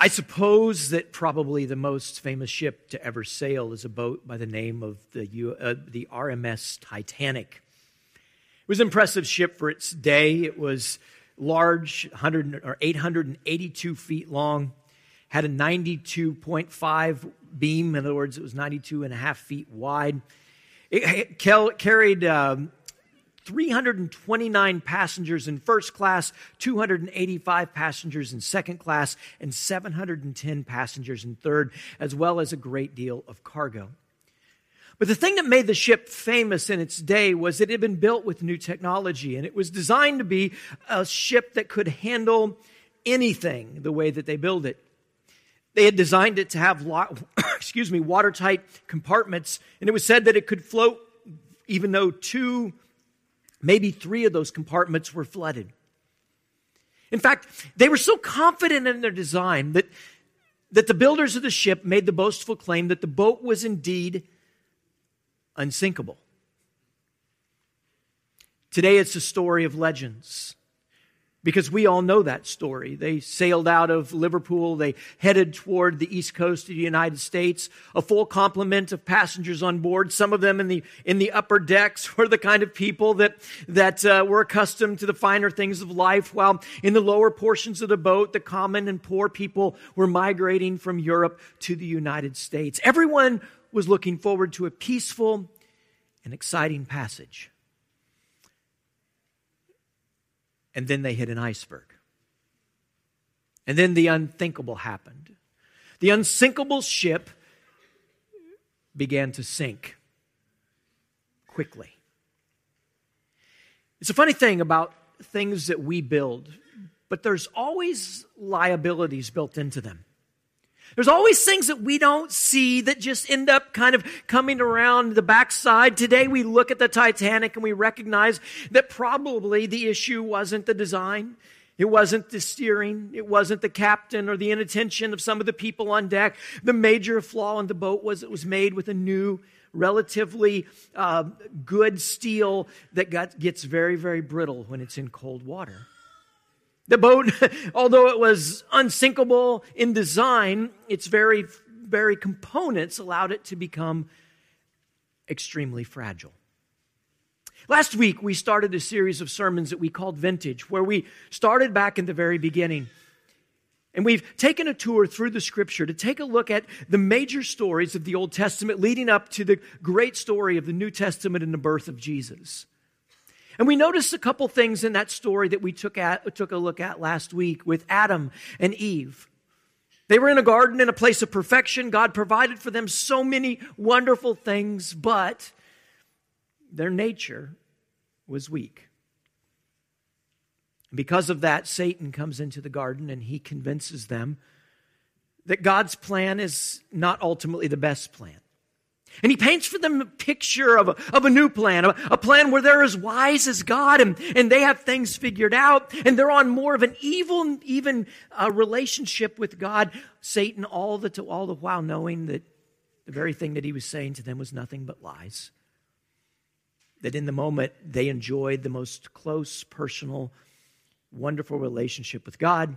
I suppose that probably the most famous ship to ever sail is a boat by the name of the RMS Titanic. It was an impressive ship for its day. It was large, 882 feet long, had a 92.5 beam. In other words, it was 92 and a half feet wide. It carried 329 passengers in first class, 285 passengers in second class, and 710 passengers in third, as well as a great deal of cargo. But the thing that made the ship famous in its day was that it had been built with new technology, and it was designed to be a ship that could handle anything the way that they build it. They had designed it to have watertight compartments, and it was said that it could float even though two, maybe three of those compartments were flooded. In fact, they were so confident in their design that the builders of the ship made the boastful claim that the boat was indeed unsinkable. Today it's a story of legends, because we all know that story. They sailed out of Liverpool. They headed toward the east coast of the United States. A full complement of passengers on board. Some of them in the upper decks were the kind of people that were accustomed to the finer things of life, while in the lower portions of the boat, the common and poor people were migrating from Europe to the United States. Everyone was looking forward to a peaceful and exciting passage. And then they hit an iceberg. And then the unthinkable happened. The unsinkable ship began to sink quickly. It's a funny thing about things that we build, but there's always liabilities built into them. There's always things that we don't see that just end up kind of coming around the backside. Today we look at the Titanic and we recognize that probably the issue wasn't the design. It wasn't the steering. It wasn't the captain or the inattention of some of the people on deck. The major flaw in the boat was it was made with a new, relatively good steel that gets very, very brittle when it's in cold water. The boat, although it was unsinkable in design, its very, very components allowed it to become extremely fragile. Last week, we started a series of sermons that we called Vintage, where we started back in the very beginning. And we've taken a tour through the Scripture to take a look at the major stories of the Old Testament leading up to the great story of the New Testament and the birth of Jesus. And we noticed a couple things in that story that we took a look at last week with Adam and Eve. They were in a garden in a place of perfection. God provided for them so many wonderful things, but their nature was weak. And because of that, Satan comes into the garden and he convinces them that God's plan is not ultimately the best plan. And he paints for them a picture of a new plan, a plan where they're as wise as God and they have things figured out and they're on more of an evil, even relationship with God, Satan, all the while knowing that the very thing that he was saying to them was nothing but lies. That in the moment, they enjoyed the most close, personal, wonderful relationship with God.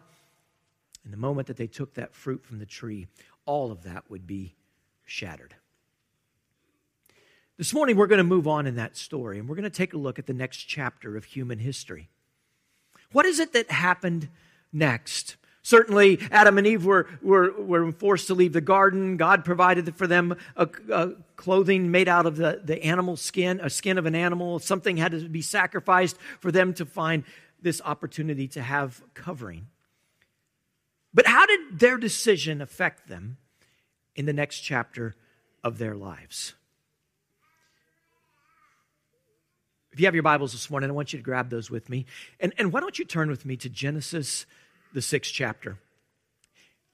And the moment that they took that fruit from the tree, all of that would be shattered. This morning, we're going to move on in that story, and we're going to take a look at the next chapter of human history. What is it that happened next? Certainly, Adam and Eve were forced to leave the garden. God provided for them a clothing made out of the animal skin, a skin of an animal. Something had to be sacrificed for them to find this opportunity to have covering. But how did their decision affect them in the next chapter of their lives? If you have your Bibles this morning, I want you to grab those with me. And why don't you turn with me to Genesis, the 6th chapter.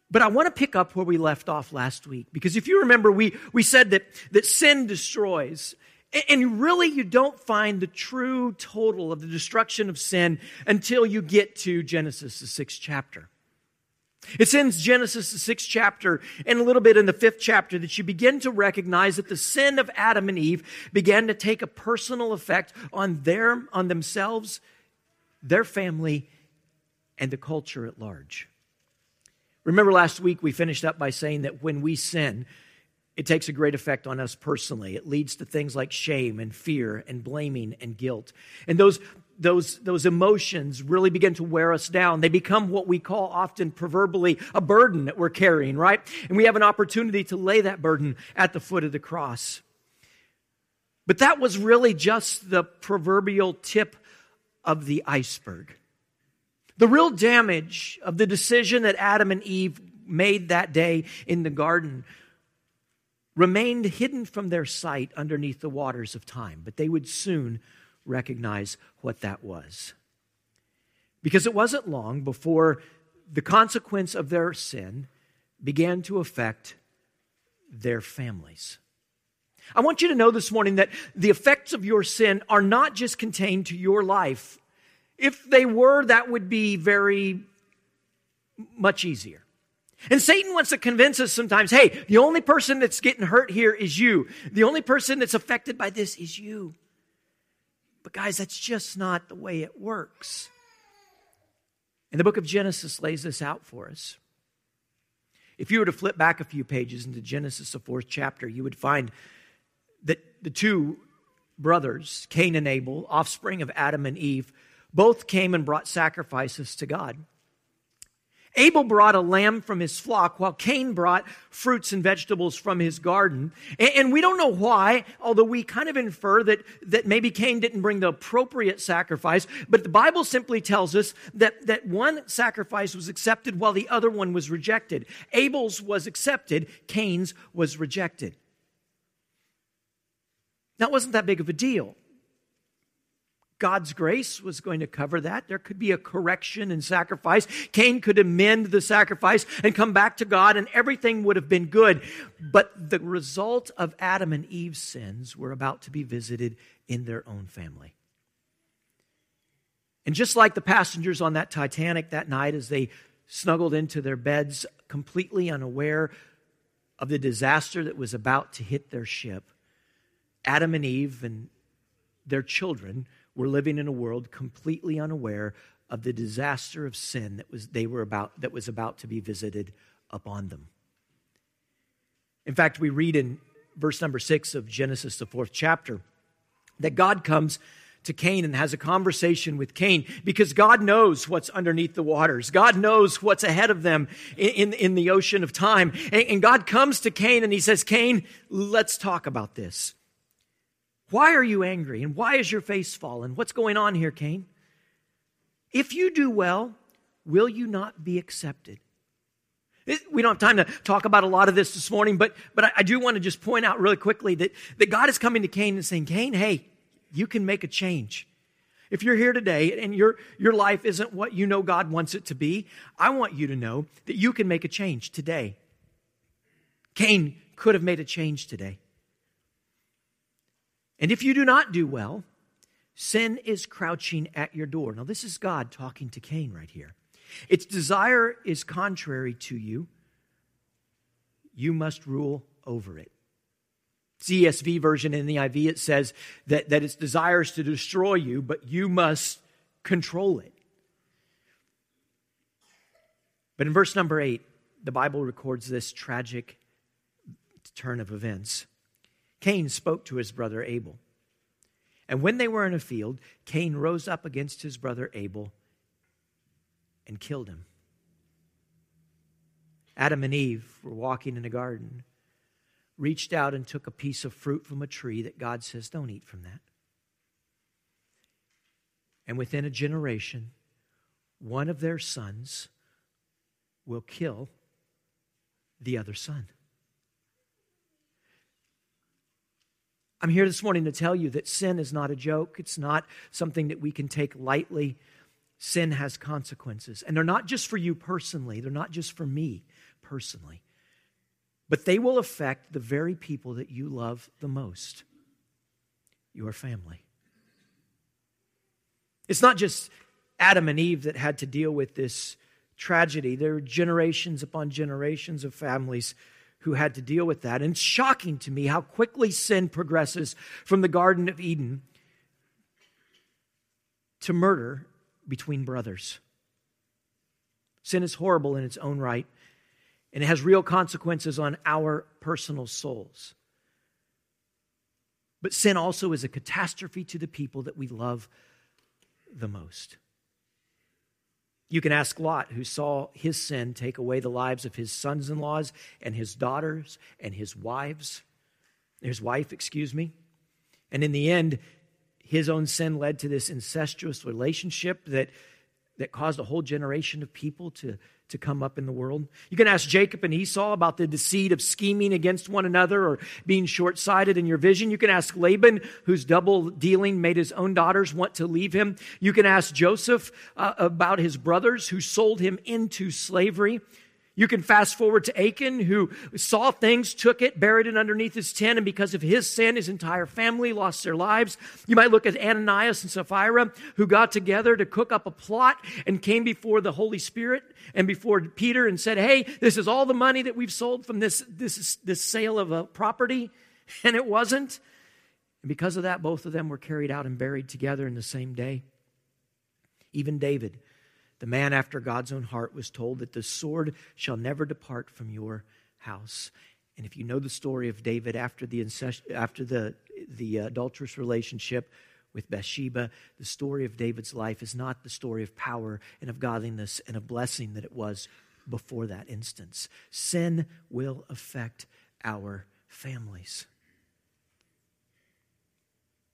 But I want to pick up where we left off last week. Because if you remember, we said that sin destroys. And really, you don't find the true total of the destruction of sin until you get to Genesis, the 6th chapter. It's in Genesis, the 6th chapter, and a little bit in the 5th chapter that you begin to recognize that the sin of Adam and Eve began to take a personal effect on themselves, their family, and the culture at large. Remember last week we finished up by saying that when we sin, it takes a great effect on us personally. It leads to things like shame and fear and blaming and guilt. And those emotions really begin to wear us down. They become what we call often proverbially a burden that we're carrying, right? And we have an opportunity to lay that burden at the foot of the cross. But that was really just the proverbial tip of the iceberg. The real damage of the decision that Adam and Eve made that day in the garden remained hidden from their sight underneath the waters of time, but they would soon recognize what that was. Because it wasn't long before the consequence of their sin began to affect their families. I want you to know this morning that the effects of your sin are not just contained to your life. If they were, that would be very much easier. And Satan wants to convince us sometimes, hey, the only person that's getting hurt here is you. The only person that's affected by this is you. But guys, that's just not the way it works. And the book of Genesis lays this out for us. If you were to flip back a few pages into Genesis, the 4th chapter, you would find that the two brothers, Cain and Abel, offspring of Adam and Eve, both came and brought sacrifices to God. Abel brought a lamb from his flock, while Cain brought fruits and vegetables from his garden. And we don't know why, although we kind of infer that maybe Cain didn't bring the appropriate sacrifice. But the Bible simply tells us that one sacrifice was accepted while the other one was rejected. Abel's was accepted, Cain's was rejected. Now, it wasn't that big of a deal. God's grace was going to cover that. There could be a correction and sacrifice. Cain could amend the sacrifice and come back to God, and everything would have been good. But the result of Adam and Eve's sins were about to be visited in their own family. And just like the passengers on that Titanic that night as they snuggled into their beds, completely unaware of the disaster that was about to hit their ship, Adam and Eve and their children were living in a world completely unaware of the disaster of sin that was about to be visited upon them. In fact, we read in verse number 6 of Genesis, the 4th chapter, that God comes to Cain and has a conversation with Cain because God knows what's underneath the waters. God knows what's ahead of them in the ocean of time. And God comes to Cain and he says, Cain, let's talk about this. Why are you angry? And why is your face fallen? What's going on here, Cain? If you do well, will you not be accepted? We don't have time to talk about a lot of this morning, but I do want to just point out really quickly that God is coming to Cain and saying, Cain, hey, you can make a change. If you're here today and your life isn't what you know God wants it to be, I want you to know that you can make a change today. Cain could have made a change today. And if you do not do well, sin is crouching at your door. Now, this is God talking to Cain right here. Its desire is contrary to you. You must rule over it. CSV version in the NIV, it says that its desire is to destroy you, but you must control it. But in verse number 8, the Bible records this tragic turn of events. Cain spoke to his brother Abel. And when they were in a field, Cain rose up against his brother Abel and killed him. Adam and Eve were walking in a garden, reached out and took a piece of fruit from a tree that God says, don't eat from that. And within a generation, one of their sons will kill the other son. I'm here this morning to tell you that sin is not a joke. It's not something that we can take lightly. Sin has consequences. And they're not just for you personally. They're not just for me personally. But they will affect the very people that you love the most, your family. It's not just Adam and Eve that had to deal with this tragedy. There are generations upon generations of families who had to deal with that. And it's shocking to me how quickly sin progresses from the Garden of Eden to murder between brothers. Sin is horrible in its own right, And it has real consequences on our personal souls. But sin also is a catastrophe to the people that we love the most. You can ask Lot, who saw his sin take away the lives of his sons-in-laws and his daughters and his wife. And in the end, his own sin led to this incestuous relationship that caused a whole generation of people to come up in the world. You can ask Jacob and Esau about the deceit of scheming against one another or being short-sighted in your vision. You can ask Laban, whose double-dealing made his own daughters want to leave him. You can ask Joseph about his brothers who sold him into slavery. You can fast forward to Achan, who saw things, took it, buried it underneath his tent, and because of his sin, his entire family lost their lives. You might look at Ananias and Sapphira, who got together to cook up a plot and came before the Holy Spirit and before Peter and said, hey, this is all the money that we've sold from this sale of a property, and it wasn't. And because of that, both of them were carried out and buried together in the same day. Even David, the man after God's own heart, was told that the sword shall never depart from your house. And if you know the story of David after the adulterous relationship with Bathsheba, the story of David's life is not the story of power and of godliness and of blessing that it was before that instance. Sin will affect our families.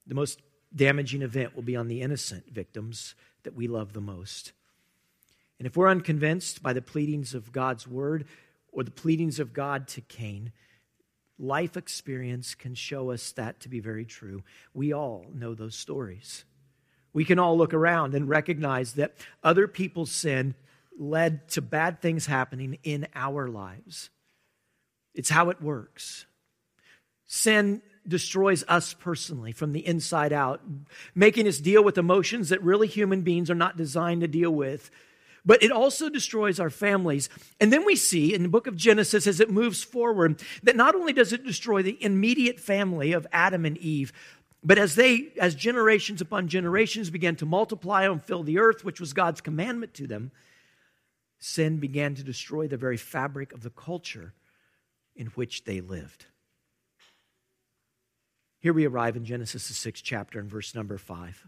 The most damaging event will be on the innocent victims that we love the most. And if we're unconvinced by the pleadings of God's word or the pleadings of God to Cain, life experience can show us that to be very true. We all know those stories. We can all look around and recognize that other people's sin led to bad things happening in our lives. It's how it works. Sin destroys us personally from the inside out, making us deal with emotions that really human beings are not designed to deal with. But it also destroys our families. And then we see in the book of Genesis, as it moves forward, that not only does it destroy the immediate family of Adam and Eve, but as generations upon generations began to multiply and fill the earth, which was God's commandment to them, sin began to destroy the very fabric of the culture in which they lived. Here we arrive in Genesis, the 6th chapter, and verse number 5.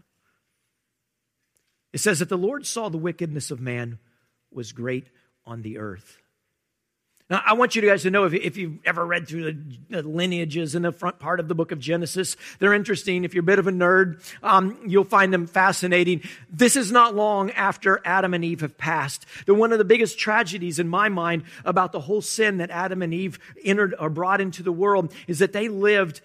It says that the Lord saw the wickedness of man was great on the earth. Now, I want you guys to know, if you've ever read through the lineages in the front part of the book of Genesis, they're interesting. If you're a bit of a nerd, you'll find them fascinating. This is not long after Adam and Eve have passed. They're one of the biggest tragedies in my mind about the whole sin that Adam and Eve entered or brought into the world is that they lived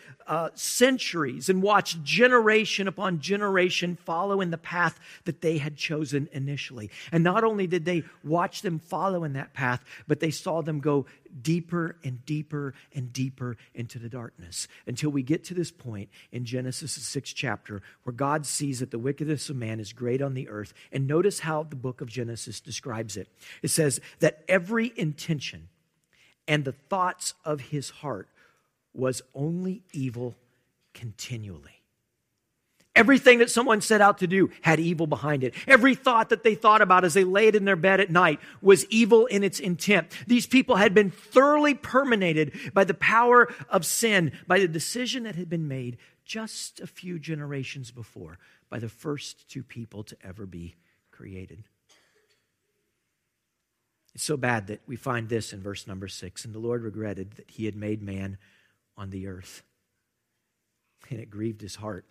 centuries and watched generation upon generation follow in the path that they had chosen initially. And not only did they watch them follow in that path, but they saw them go deeper and deeper and deeper into the darkness until we get to this point in Genesis, the 6th chapter, where God sees that the wickedness of man is great on the earth. And notice how the book of Genesis describes it. It says that every intention and the thoughts of his heart was only evil continually. Everything that someone set out to do had evil behind it. Every thought that they thought about as they laid in their bed at night was evil in its intent. These people had been thoroughly permeated by the power of sin, by the decision that had been made just a few generations before by the first two people to ever be created. It's so bad that we find this in verse number 6. And the Lord regretted that he had made man on the earth, and it grieved his heart.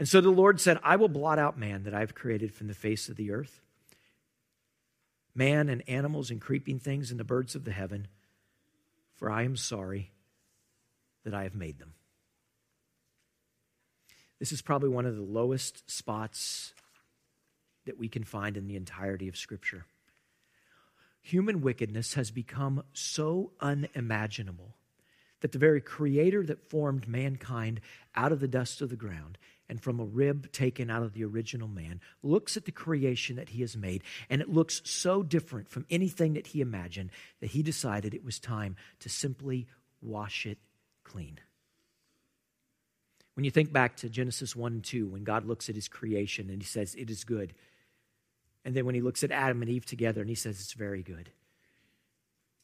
And so the Lord said, I will blot out man that I've created from the face of the earth, man and animals and creeping things and the birds of the heaven, for I am sorry that I have made them. This is probably one of the lowest spots that we can find in the entirety of Scripture. Human wickedness has become so unimaginable that the very creator that formed mankind out of the dust of the ground and from a rib taken out of the original man looks at the creation that he has made, and it looks so different from anything that he imagined that he decided it was time to simply wash it clean. When you think back to Genesis 1 and 2, when God looks at his creation and he says, it is good. And then when he looks at Adam and Eve together and he says, it's very good.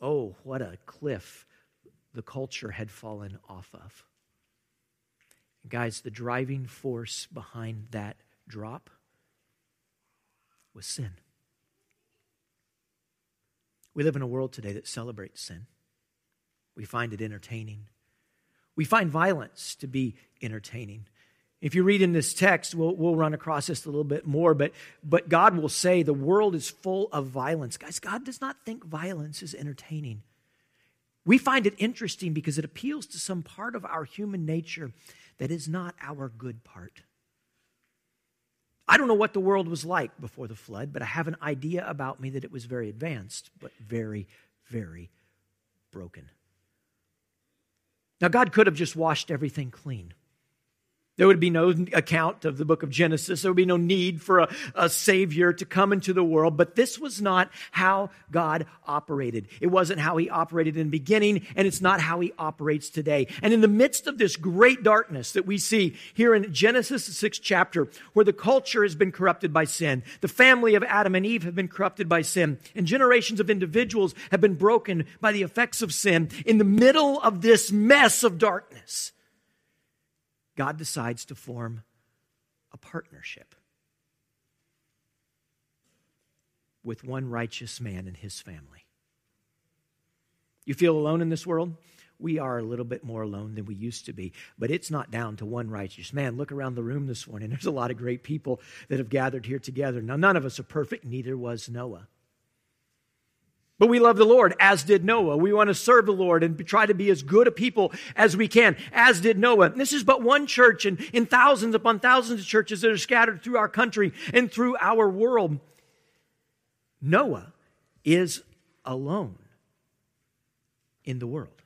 Oh, what a cliff the culture had fallen off of. Guys, the driving force behind that drop was sin. We live in a world today that celebrates sin. We find it entertaining. We find violence to be entertaining. If you read in this text, we'll run across this a little bit more, but God will say the world is full of violence. Guys, God does not think violence is entertaining. We find it interesting because it appeals to some part of our human nature that is not our good part. I don't know what the world was like before the flood, but I have an idea about me that it was very advanced, but very, very broken. Now, God could have just washed everything clean. There would be no account of the book of Genesis. There would be no need for a Savior to come into the world. But this was not how God operated. It wasn't how He operated in the beginning, and it's not how He operates today. And in the midst of this great darkness that we see here in Genesis, the 6th chapter, where the culture has been corrupted by sin, the family of Adam and Eve have been corrupted by sin, and generations of individuals have been broken by the effects of sin, in the middle of this mess of darkness, God decides to form a partnership with one righteous man and his family. You feel alone in this world? We are a little bit more alone than we used to be, but it's not down to one righteous man. Look around the room this morning. There's a lot of great people that have gathered here together. Now, none of us are perfect. Neither was Noah. But we love the Lord, as did Noah. We want to serve the Lord and try to be as good a people as we can, as did Noah. And this is but one church, and in thousands upon thousands of churches that are scattered through our country and through our world. Noah is alone in the world.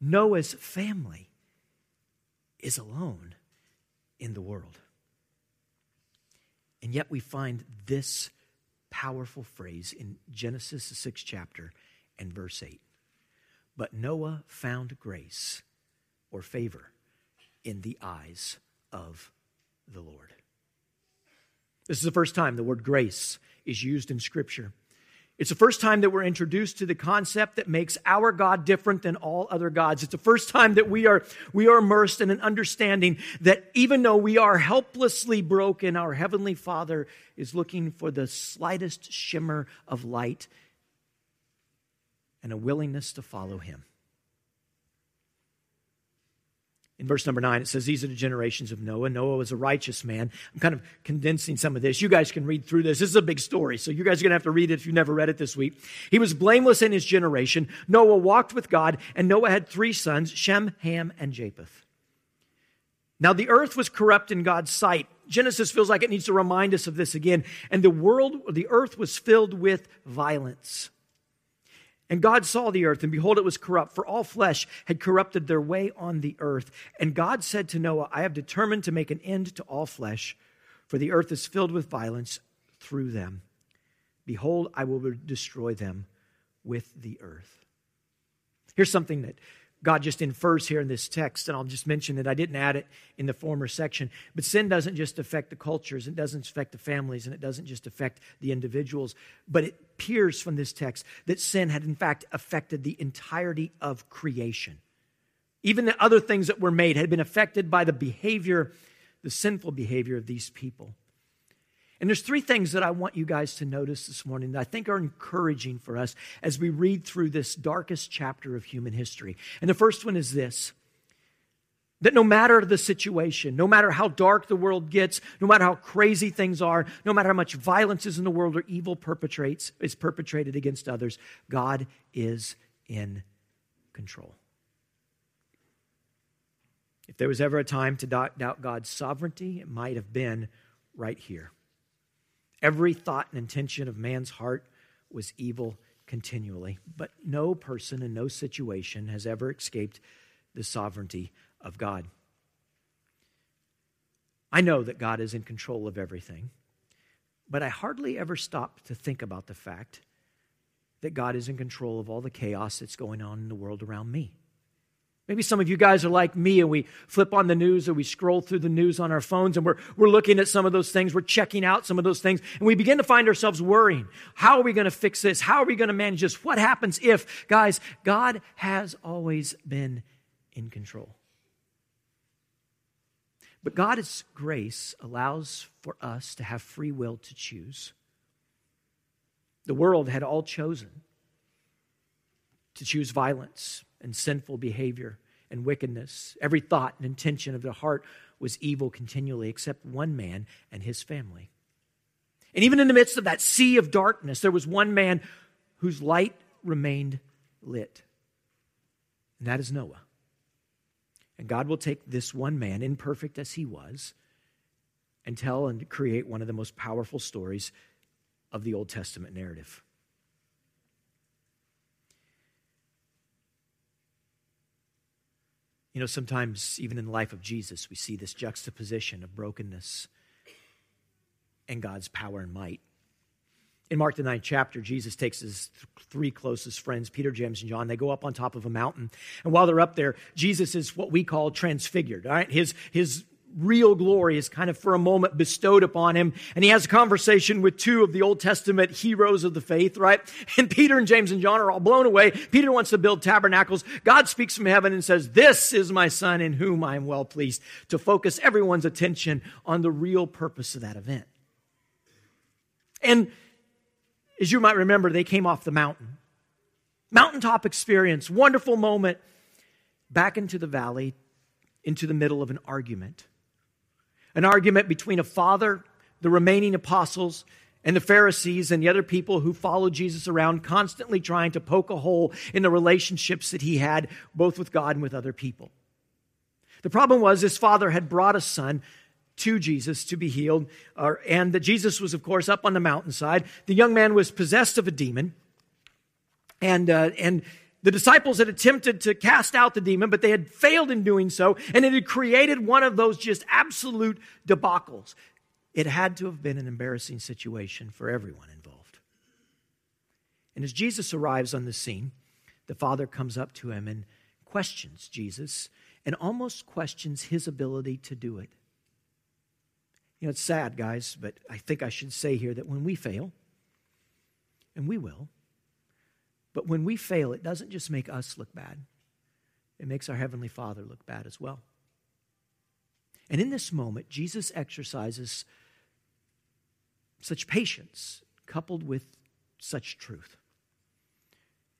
Noah's family is alone in the world. And yet we find this powerful phrase in Genesis, the 6th chapter, and verse 8. But Noah found grace or favor in the eyes of the Lord. This is the first time the word grace is used in Scripture. It's the first time that we're introduced to the concept that makes our God different than all other gods. It's the first time that we are immersed in an understanding that even though we are helplessly broken, our Heavenly Father is looking for the slightest shimmer of light and a willingness to follow Him. In verse number 9, it says, these are the generations of Noah. Noah was a righteous man. I'm kind of condensing some of this. You guys can read through this. This is a big story, so you guys are going to have to read it if you never read it this week. He was blameless in his generation. Noah walked with God, and Noah had 3 sons, Shem, Ham, and Japheth. Now the earth was corrupt in God's sight. Genesis feels like it needs to remind us of this again. And the earth was filled with violence. And God saw the earth, and behold, it was corrupt, for all flesh had corrupted their way on the earth. And God said to Noah, I have determined to make an end to all flesh, for the earth is filled with violence through them. Behold, I will destroy them with the earth. Here's something that God just infers here in this text, and I'll just mention that I didn't add it in the former section, but sin doesn't just affect the cultures, it doesn't affect the families, and it doesn't just affect the individuals, but it appears from this text that sin had in fact affected the entirety of creation. Even the other things that were made had been affected by the behavior, the sinful behavior of these people. And there's 3 things that I want you guys to notice this morning that I think are encouraging for us as we read through this darkest chapter of human history. And the first one is this, that no matter the situation, no matter how dark the world gets, no matter how crazy things are, no matter how much violence is in the world or evil is perpetrated against others, God is in control. If there was ever a time to doubt God's sovereignty, it might have been right here. Every thought and intention of man's heart was evil continually. But no person and no situation has ever escaped the sovereignty of God. I know that God is in control of everything, but I hardly ever stop to think about the fact that God is in control of all the chaos that's going on in the world around me. Maybe some of you guys are like me and we flip on the news or we scroll through the news on our phones and we're looking at some of those things, we're checking out some of those things, and we begin to find ourselves worrying. How are we going to fix this? How are we going to manage this? What happens if? Guys, God has always been in control. But God's grace allows for us to have free will to choose. The world had all chosen to choose violence and sinful behavior and wickedness. Every thought and intention of their heart was evil continually, except one man and his family. And even in the midst of that sea of darkness, there was one man whose light remained lit, and that is Noah. And God will take this one man, imperfect as he was, and tell and create one of the most powerful stories of the Old Testament narrative. You know, sometimes even in the life of Jesus, we see this juxtaposition of brokenness and God's power and might. In Mark the 9th chapter, Jesus takes his three closest friends, Peter, James, and John. They go up on top of a mountain. And while they're up there, Jesus is what we call transfigured, all right? His real glory is kind of for a moment bestowed upon him. And he has a conversation with two of the Old Testament heroes of the faith, right? And Peter and James and John are all blown away. Peter wants to build tabernacles. God speaks from heaven and says, "This is my son in whom I am well pleased," to focus everyone's attention on the real purpose of that event. And as you might remember, they came off the mountain. Mountaintop experience, wonderful moment, back into the valley, into the middle of an argument. An argument between a father, the remaining apostles, and the Pharisees and the other people who followed Jesus around, constantly trying to poke a hole in the relationships that he had, both with God and with other people. The problem was his father had brought a son to Jesus to be healed, and that Jesus was, of course, up on the mountainside. The young man was possessed of a demon, and the disciples had attempted to cast out the demon, but they had failed in doing so, and it had created one of those just absolute debacles. It had to have been an embarrassing situation for everyone involved. And as Jesus arrives on the scene, the father comes up to him and questions Jesus and almost questions his ability to do it. You know, it's sad, guys, but I think I should say here that when we fail, and we will, but when we fail, it doesn't just make us look bad. It makes our Heavenly Father look bad as well. And in this moment, Jesus exercises such patience coupled with such truth.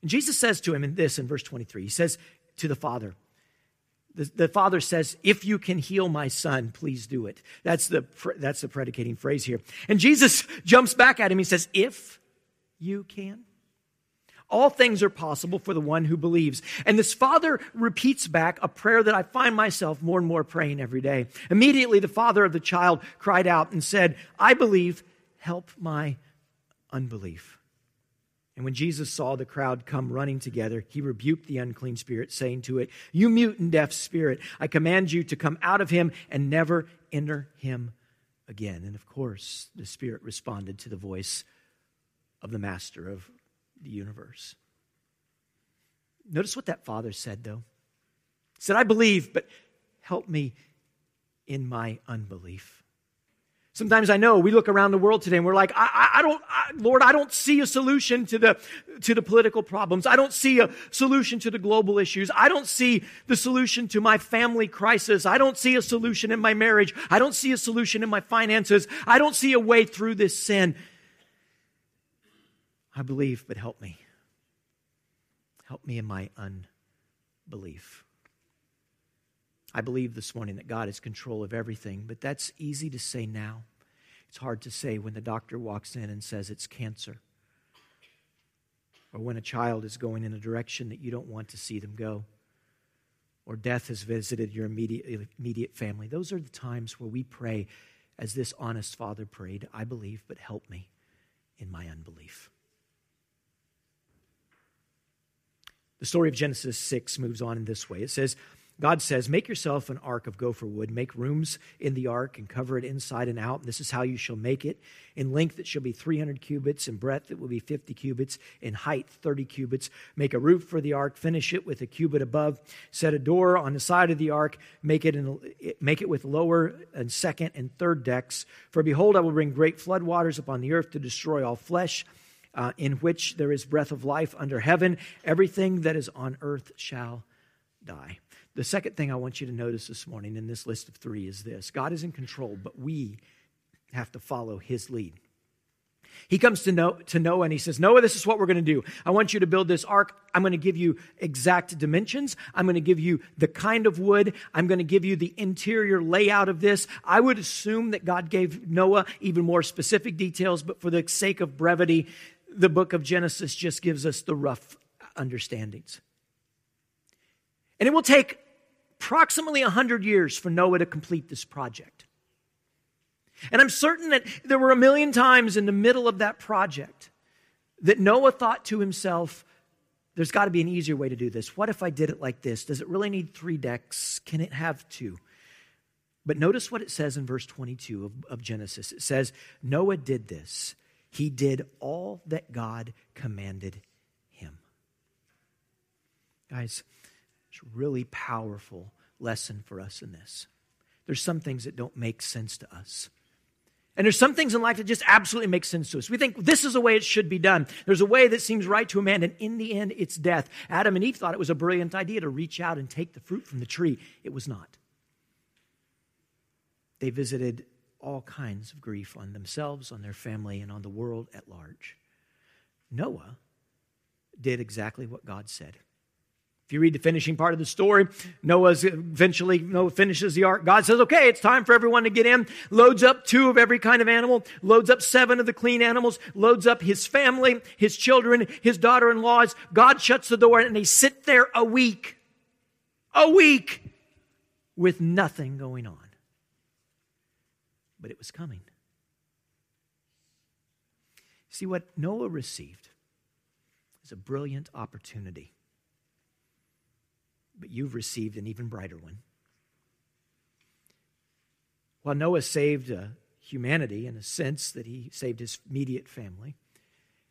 And Jesus says to him in verse 23, he says to the Father, the Father says, "If you can heal my son, please do it." That's the predicating phrase here. And Jesus jumps back at him. He says, "If you can." All things are possible for the one who believes. And this father repeats back a prayer that I find myself more and more praying every day. Immediately, the father of the child cried out and said, "I believe, help my unbelief." And when Jesus saw the crowd come running together, he rebuked the unclean spirit, saying to it, "You mute and deaf spirit, I command you to come out of him and never enter him again." And of course, the spirit responded to the voice of the master of the universe. Notice what that father said, though. He said, "I believe, but help me in my unbelief." Sometimes I know we look around the world today and we're like, Lord, I don't see a solution to the political problems. I don't see a solution to the global issues. I don't see the solution to my family crisis. I don't see a solution in my marriage. I don't see a solution in my finances. I don't see a way through this sin. I believe, but help me. Help me in my unbelief. I believe this morning that God is in control of everything, but that's easy to say now. It's hard to say when the doctor walks in and says it's cancer, or when a child is going in a direction that you don't want to see them go, or death has visited your immediate family. Those are the times where we pray, as this honest father prayed, "I believe, but help me in my unbelief." The story of Genesis 6 moves on in this way. It says, God says, make yourself an ark of gopher wood. Make rooms in the ark and cover it inside and out. And this is how you shall make it. In length, it shall be 300 cubits. In breadth, it will be 50 cubits. In height, 30 cubits. Make a roof for the ark. Finish it with a cubit above. Set a door on the side of the ark. Make it with lower and second and third decks. For behold, I will bring great floodwaters upon the earth to destroy all flesh, in which there is breath of life under heaven. Everything that is on earth shall die. The second thing I want you to notice this morning in this list of three is this. God is in control, but we have to follow his lead. He comes to Noah and he says, Noah, this is what we're going to do. I want you to build this ark. I'm going to give you exact dimensions. I'm going to give you the kind of wood. I'm going to give you the interior layout of this. I would assume that God gave Noah even more specific details, but for the sake of brevity, the book of Genesis just gives us the rough understandings. And it will take approximately 100 years for Noah to complete this project. And I'm certain that there were a million times in the middle of that project that Noah thought to himself, there's got to be an easier way to do this. What if I did it like this? Does it really need 3 decks? Can it have 2? But notice what it says in verse 22 of Genesis. It says, Noah did this. He did all that God commanded him. Guys, it's a really powerful lesson for us in this. There's some things that don't make sense to us. And there's some things in life that just absolutely make sense to us. We think this is the way it should be done. There's a way that seems right to a man, and in the end, it's death. Adam and Eve thought it was a brilliant idea to reach out and take the fruit from the tree. It was not. They visited all kinds of grief on themselves, on their family, and on the world at large. Noah did exactly what God said. If you read the finishing part of the story, Noah finishes the ark. God says, okay, it's time for everyone to get in. Loads up 2 of every kind of animal. Loads up 7 of the clean animals. Loads up his family, his children, his daughter-in-laws. God shuts the door and they sit there a week. A week with nothing going on. But it was coming. See, what Noah received is a brilliant opportunity. But you've received an even brighter one. While Noah saved humanity in a sense that he saved his immediate family,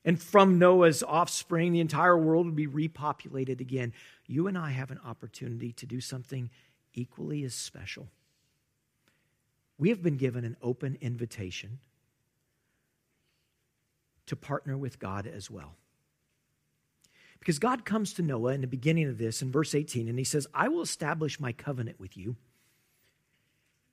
and from Noah's offspring, the entire world would be repopulated again, you and I have an opportunity to do something equally as special. We have been given an open invitation to partner with God as well. Because God comes to Noah in the beginning of this, in verse 18, and he says, I will establish my covenant with you,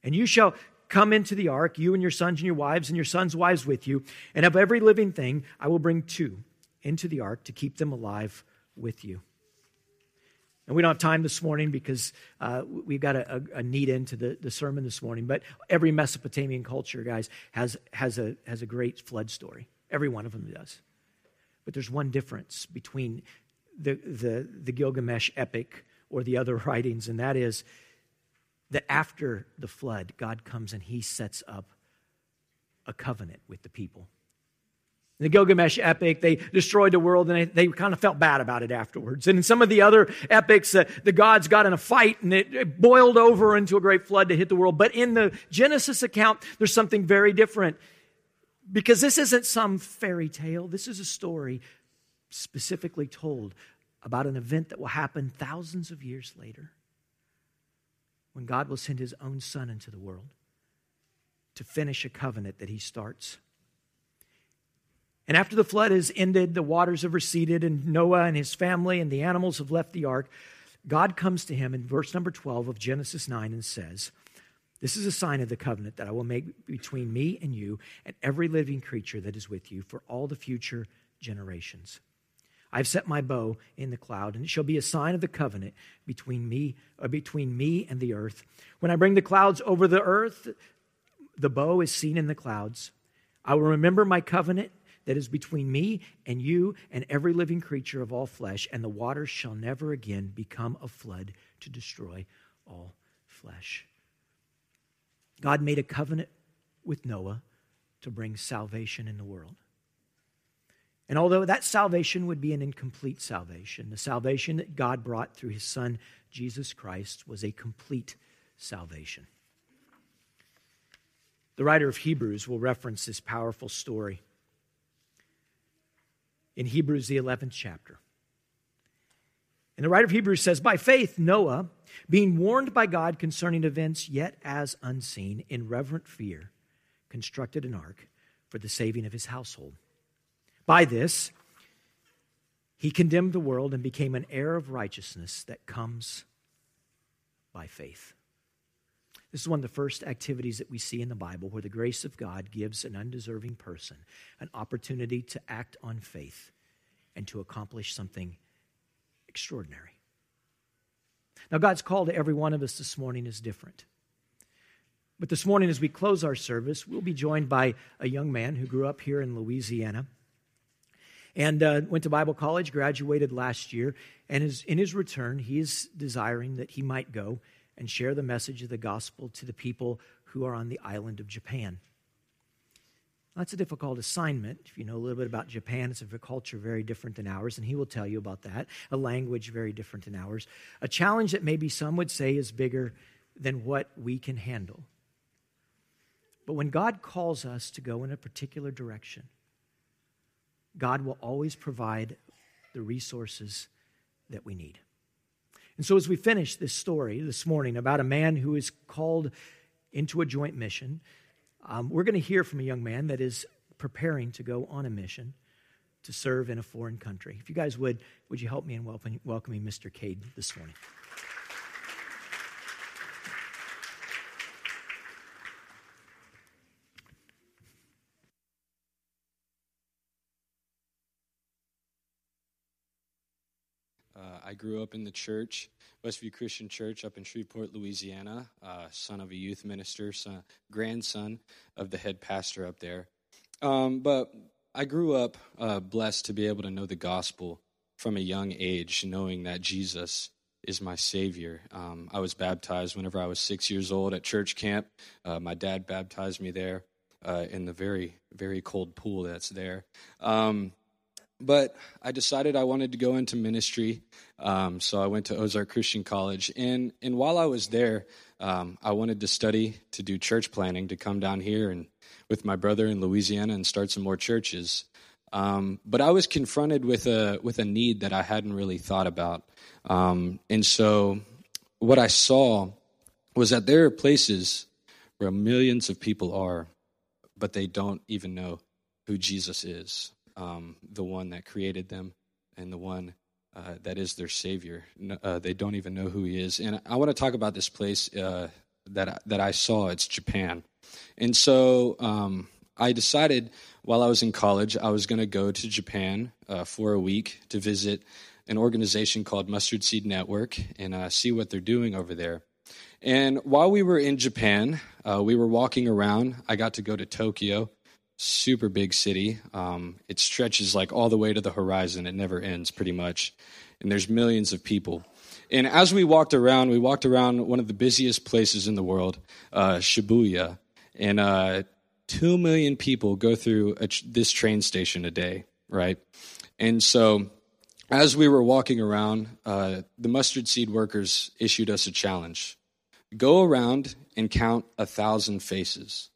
and you shall come into the ark, you and your sons and your sons' wives with you, and of every living thing I will bring 2 into the ark to keep them alive with you. And we don't have time this morning because we've got a need into the sermon this morning, but every Mesopotamian culture, guys, has a great flood story. Every one of them does. But there's one difference between the Gilgamesh epic or the other writings, and that is that after the flood, God comes and he sets up a covenant with the people. In the Gilgamesh epic, they destroyed the world and they kind of felt bad about it afterwards. And in some of the other epics, the gods got in a fight and it boiled over into a great flood to hit the world. But in the Genesis account, there's something very different. Because this isn't some fairy tale. This is a story specifically told about an event that will happen thousands of years later when God will send his own son into the world to finish a covenant that he starts. And after the flood has ended, the waters have receded, and Noah and his family and the animals have left the ark. God comes to him in verse number 12 of Genesis 9 and says, this is a sign of the covenant that I will make between me and you and every living creature that is with you for all the future generations. I've set my bow in the cloud, and it shall be a sign of the covenant between me and the earth. When I bring the clouds over the earth, the bow is seen in the clouds. I will remember my covenant that is between me and you and every living creature of all flesh, and the waters shall never again become a flood to destroy all flesh. God made a covenant with Noah to bring salvation in the world. And although that salvation would be an incomplete salvation, the salvation that God brought through his son, Jesus Christ, was a complete salvation. The writer of Hebrews will reference this powerful story. In Hebrews, the 11th chapter. And the writer of Hebrews says, by faith, Noah, being warned by God concerning events yet as unseen, in reverent fear, constructed an ark for the saving of his household. By this, he condemned the world and became an heir of righteousness that comes by faith. This is one of the first activities that we see in the Bible where the grace of God gives an undeserving person an opportunity to act on faith and to accomplish something extraordinary. Now, God's call to every one of us this morning is different. But this morning, as we close our service, we'll be joined by a young man who grew up here in Louisiana and went to Bible college, graduated last year, and in his return, he is desiring that he might go and share the message of the gospel to the people who are on the island of Japan. That's a difficult assignment. If you know a little bit about Japan, it's a culture very different than ours, and he will tell you about that, a language very different than ours, a challenge that maybe some would say is bigger than what we can handle. But when God calls us to go in a particular direction, God will always provide the resources that we need. And so as we finish this story this morning about a man who is called into a joint mission, we're going to hear from a young man that is preparing to go on a mission to serve in a foreign country. If you guys would you help me in welcoming Mr. Cade this morning? I grew up in the church, Westview Christian Church up in Shreveport, Louisiana, son of a youth minister, grandson of the head pastor up there. But I grew up blessed to be able to know the gospel from a young age, knowing that Jesus is my Savior. I was baptized whenever I was 6 years old at church camp. My dad baptized me there in the very, very cold pool that's there. But I decided I wanted to go into ministry, so I went to Ozark Christian College. And while I was there, I wanted to study to do church planning, to come down here and with my brother in Louisiana and start some more churches. But I was confronted with a need that I hadn't really thought about. And so what I saw was that there are places where millions of people are, but they don't even know who Jesus is. The one that created them and the one that is their Savior. They don't even know who he is. And I want to talk about this place that I saw. It's Japan. And so I decided while I was in college, I was going to go to Japan for a week to visit an organization called Mustard Seed Network and see what they're doing over there. And while we were in Japan, we were walking around. I got to go to Tokyo. Super big city. It stretches like all the way to the horizon. It never ends pretty much. And there's millions of people. And as we walked around one of the busiest places in the world, Shibuya. And 2 million people go through this train station a day, right? And so as we were walking around, the mustard seed workers issued us a challenge. Go around and count 1,000 faces.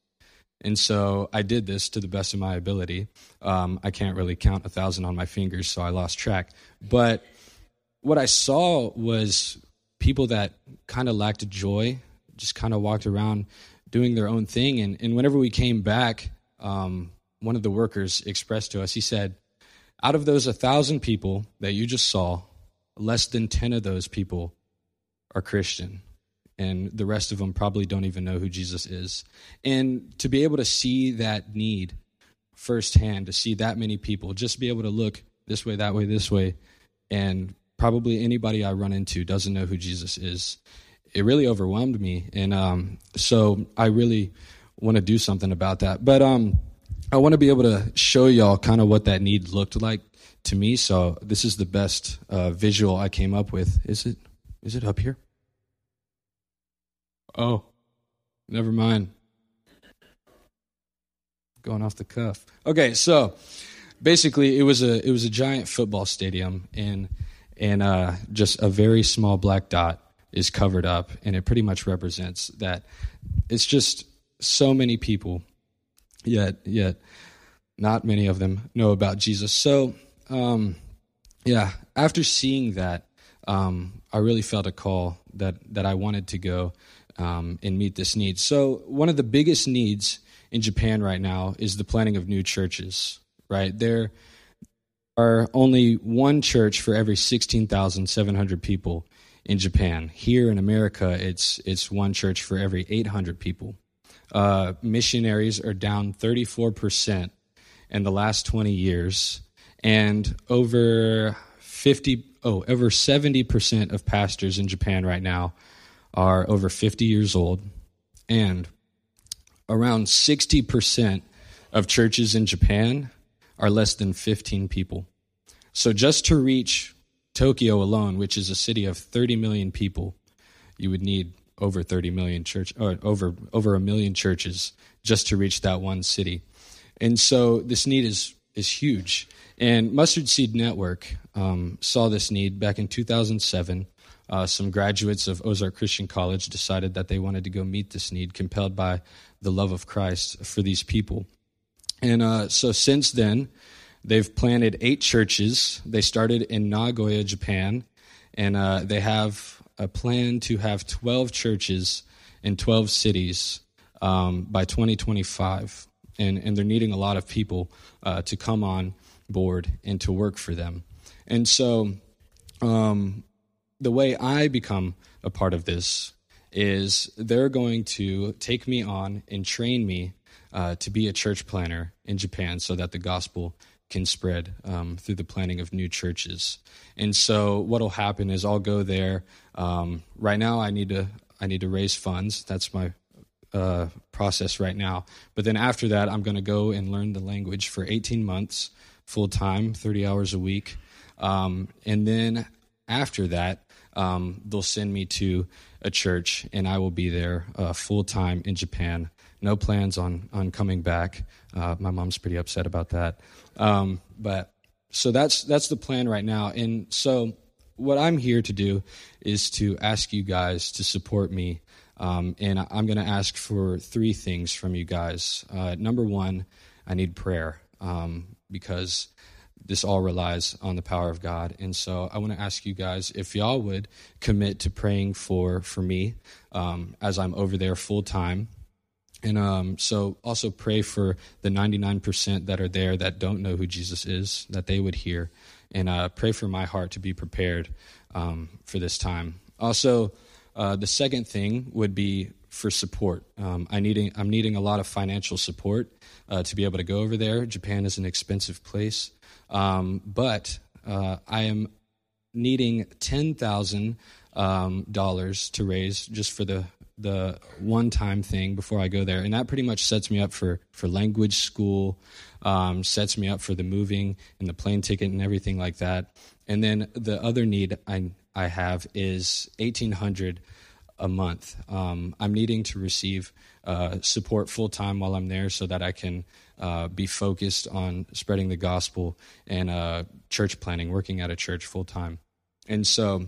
And so I did this to the best of my ability. I can't really count 1,000 on my fingers, so I lost track. But what I saw was people that kind of lacked joy, just kind of walked around doing their own thing. And whenever we came back, one of the workers expressed to us, he said, out of those 1,000 people that you just saw, less than 10 of those people are Christian. And the rest of them probably don't even know who Jesus is. And to be able to see that need firsthand, to see that many people, just be able to look this way, that way, this way, and probably anybody I run into doesn't know who Jesus is. It really overwhelmed me. And so I really want to do something about that. But I want to be able to show y'all kind of what that need looked like to me. So this is the best visual I came up with. Is it up here? Oh, never mind. Going off the cuff. Okay, so basically it was a giant football stadium, and just a very small black dot is covered up, and it pretty much represents that it's just so many people, yet not many of them know about Jesus. So, after seeing that, I really felt a call that I wanted to go and meet this need. So one of the biggest needs in Japan right now is the planting of new churches, right? There are only one church for every 16,700 people in Japan. Here in America, it's one church for every 800 people. Missionaries are down 34% in the last 20 years, and over 70% of pastors in Japan right now are over 50 years old, and around 60% of churches in Japan are less than 15 people. So just to reach Tokyo alone, which is a city of 30 million people, you would need over 30 million church, or over a million churches just to reach that one city. And so this need is huge. And Mustard Seed Network saw this need back in 2007. Some graduates of Ozark Christian College decided that they wanted to go meet this need, compelled by the love of Christ for these people. And so since then, they've planted 8 churches. They started in Nagoya, Japan, and they have a plan to have 12 churches in 12 cities by 2025. And they're needing a lot of people to come on board and to work for them. And so the way I become a part of this is they're going to take me on and train me to be a church planner in Japan so that the gospel can spread through the planting of new churches. And so what will happen is I'll go there. Right now I need to raise funds. That's my process right now. But then after that, I'm going to go and learn the language for 18 months, full-time, 30 hours a week. And then after that, they'll send me to a church, and I will be there full-time in Japan. No plans on coming back. My mom's pretty upset about that. But so that's the plan right now. And so what I'm here to do is to ask you guys to support me. And I'm going to ask for 3 things from you guys. Number 1, I need prayer because this all relies on the power of God. And so I want to ask you guys if y'all would commit to praying for me as I'm over there full time. And so also pray for the 99% that are there that don't know who Jesus is, that they would hear. And pray for my heart to be prepared for this time. Also, the second thing would be for support. I'm needing a lot of financial support to be able to go over there. Japan is an expensive place. But I am needing $10,000 to raise just for the one-time thing before I go there. And that pretty much sets me up for language school, sets me up for the moving and the plane ticket and everything like that. And then the other need I have is $1,800 a month. I'm needing to receive support full-time while I'm there so that I can be focused on spreading the gospel and church planning, working at a church full-time. And so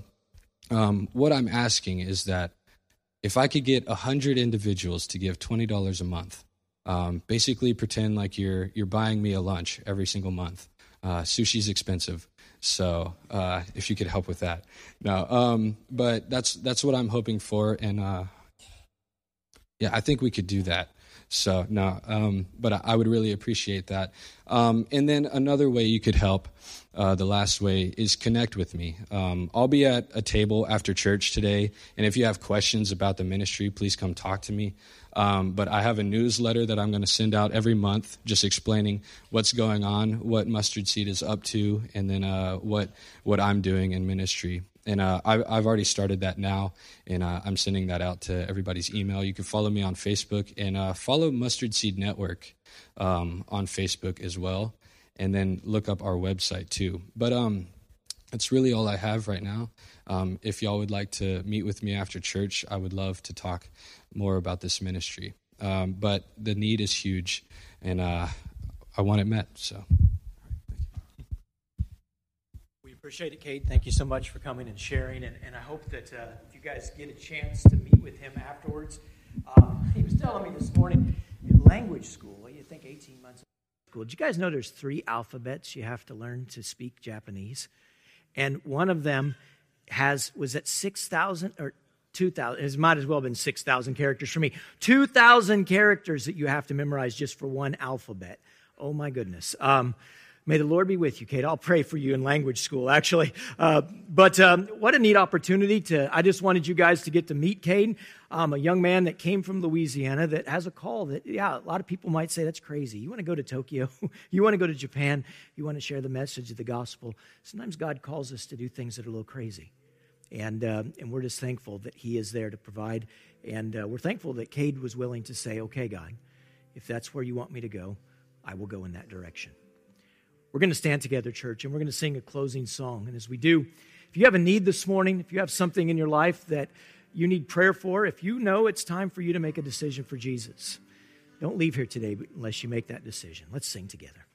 what I'm asking is that if I could get 100 individuals to give $20 a month, basically pretend like you're buying me a lunch every single month. Sushi's expensive. So if you could help with that. No, but that's what I'm hoping for. And I think we could do that. So no, but I would really appreciate that. And then another way you could help, the last way, is connect with me. I'll be at a table after church today. And if you have questions about the ministry, please come talk to me. But I have a newsletter that I'm going to send out every month, just explaining what's going on, what Mustard Seed is up to, and then what I'm doing in ministry. And I've already started that now, and I'm sending that out to everybody's email. You can follow me on Facebook, and follow Mustard Seed Network on Facebook as well, and then look up our website too. But that's really all I have right now. If y'all would like to meet with me after church, I would love to talk more about this ministry. But the need is huge, and I want it met. So Appreciate it, Cade. Thank you so much for coming and sharing. And I hope that if you guys get a chance to meet with him afterwards. He was telling me this morning in language school, you think 18 months of school. Did you guys know there's 3 alphabets you have to learn to speak Japanese? And one of them was at 6,000 or 2,000. It might as well have been 6,000 characters for me. 2,000 characters that you have to memorize just for one alphabet. Oh, my goodness. May the Lord be with you, Kate. I'll pray for you in language school, actually. But what a neat opportunity I just wanted you guys to get to meet Cade, a young man that came from Louisiana that has a call that, a lot of people might say, that's crazy. You want to go to Tokyo? You want to go to Japan? You want to share the message of the gospel? Sometimes God calls us to do things that are a little crazy. And we're just thankful that he is there to provide. And we're thankful that Cade was willing to say, okay, God, if that's where you want me to go, I will go in that direction. We're going to stand together, church, and we're going to sing a closing song. And as we do, if you have a need this morning, if you have something in your life that you need prayer for, if you know it's time for you to make a decision for Jesus, don't leave here today unless you make that decision. Let's sing together.